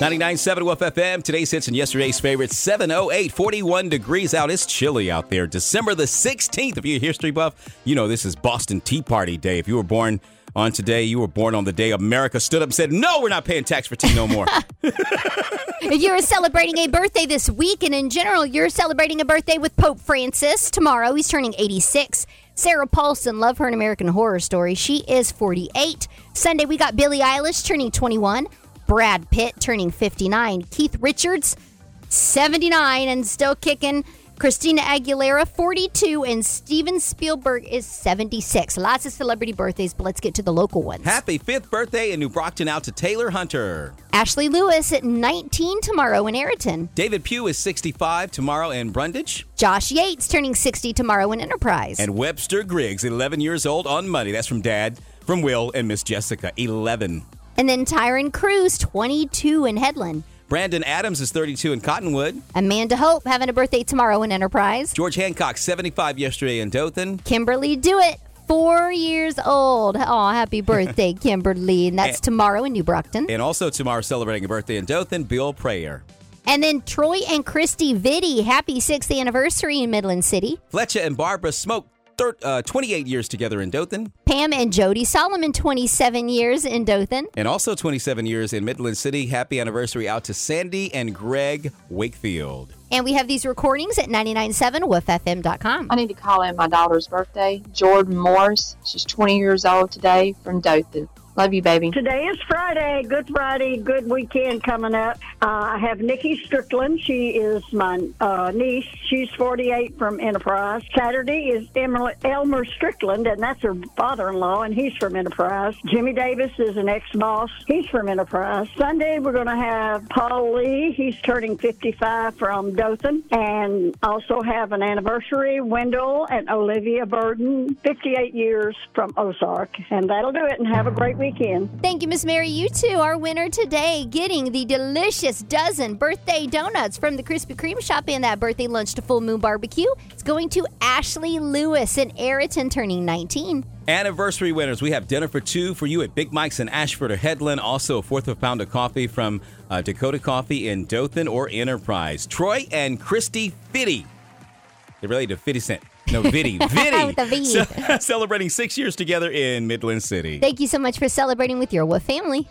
99.7 Wolf FM, today's hits and yesterday's favorites. 7:08, 41 degrees out. It's chilly out there. December the 16th. If you're a history buff, you know this is Boston Tea Party Day. If you were born on today, you were born on the day America stood up and said, no, we're not paying tax for tea no more. If you're celebrating a birthday this week, and in general, you're celebrating a birthday with Pope Francis tomorrow. He's turning 86. Sarah Paulson, love her in American Horror Story. She is 48. Sunday, we got Billie Eilish turning 21. Brad Pitt turning 59. Keith Richards, 79 and still kicking. Christina Aguilera, 42, and Steven Spielberg is 76. Lots of celebrity birthdays, but let's get to the local ones. Happy 5th birthday in New Brockton out to Taylor Hunter. Ashley Lewis at 19 tomorrow in Ayrton. David Pugh is 65 tomorrow in Brundage. Josh Yates turning 60 tomorrow in Enterprise. And Webster Griggs, 11 years old on Monday. That's from Dad, from Will, and Miss Jessica, 11. And then Tyron Cruz, 22 in Headland. Brandon Adams is 32 in Cottonwood. Amanda Hope having a birthday tomorrow in Enterprise. George Hancock, 75 yesterday in Dothan. Kimberly Dewitt, 4 years old. Oh, happy birthday, Kimberly. And that's tomorrow in New Brockton. And also tomorrow celebrating a birthday in Dothan, Bill Prayer. And then Troy and Christy Vitti, happy 6th anniversary in Midland City. Fletcher and Barbara Smoke, 28 years together in Dothan. Pam and Jody Solomon, 27 years in Dothan. And also 27 years in Midland City. Happy anniversary out to Sandy and Greg Wakefield. And we have these recordings at 997wolffm.com. I need to call in my daughter's birthday, Jordan Morris. She's 20 years old today from Dothan. Love you, baby. Today is Friday. Good Friday. Good weekend coming up. I have Nikki Strickland. She is my niece. She's 48 from Enterprise. Saturday is Elmer Strickland, and that's her father-in-law, and he's from Enterprise. Jimmy Davis is an ex-boss. He's from Enterprise. Sunday, we're going to have Paul Lee. He's turning 55 from Dothan. And also have an anniversary, Wendell and Olivia Burden, 58 years from Ozark. And that'll do it, and have a great week. Thank you, Miss Mary. You too. Our winner today getting the delicious dozen birthday donuts from the Krispy Kreme shop and that birthday lunch to Full Moon Barbecue. It's going to Ashley Lewis in Ayrton turning 19. Anniversary winners. We have dinner for two for you at Big Mike's in Ashford or Headland. Also, a fourth of a pound of coffee from Dakota Coffee in Dothan or Enterprise. Troy and Christy Vitti. They're related to 50 Cent. No, Vitti. Vitti. Celebrating 6 years together in Midland City. Thank you so much for celebrating with your Wolf family.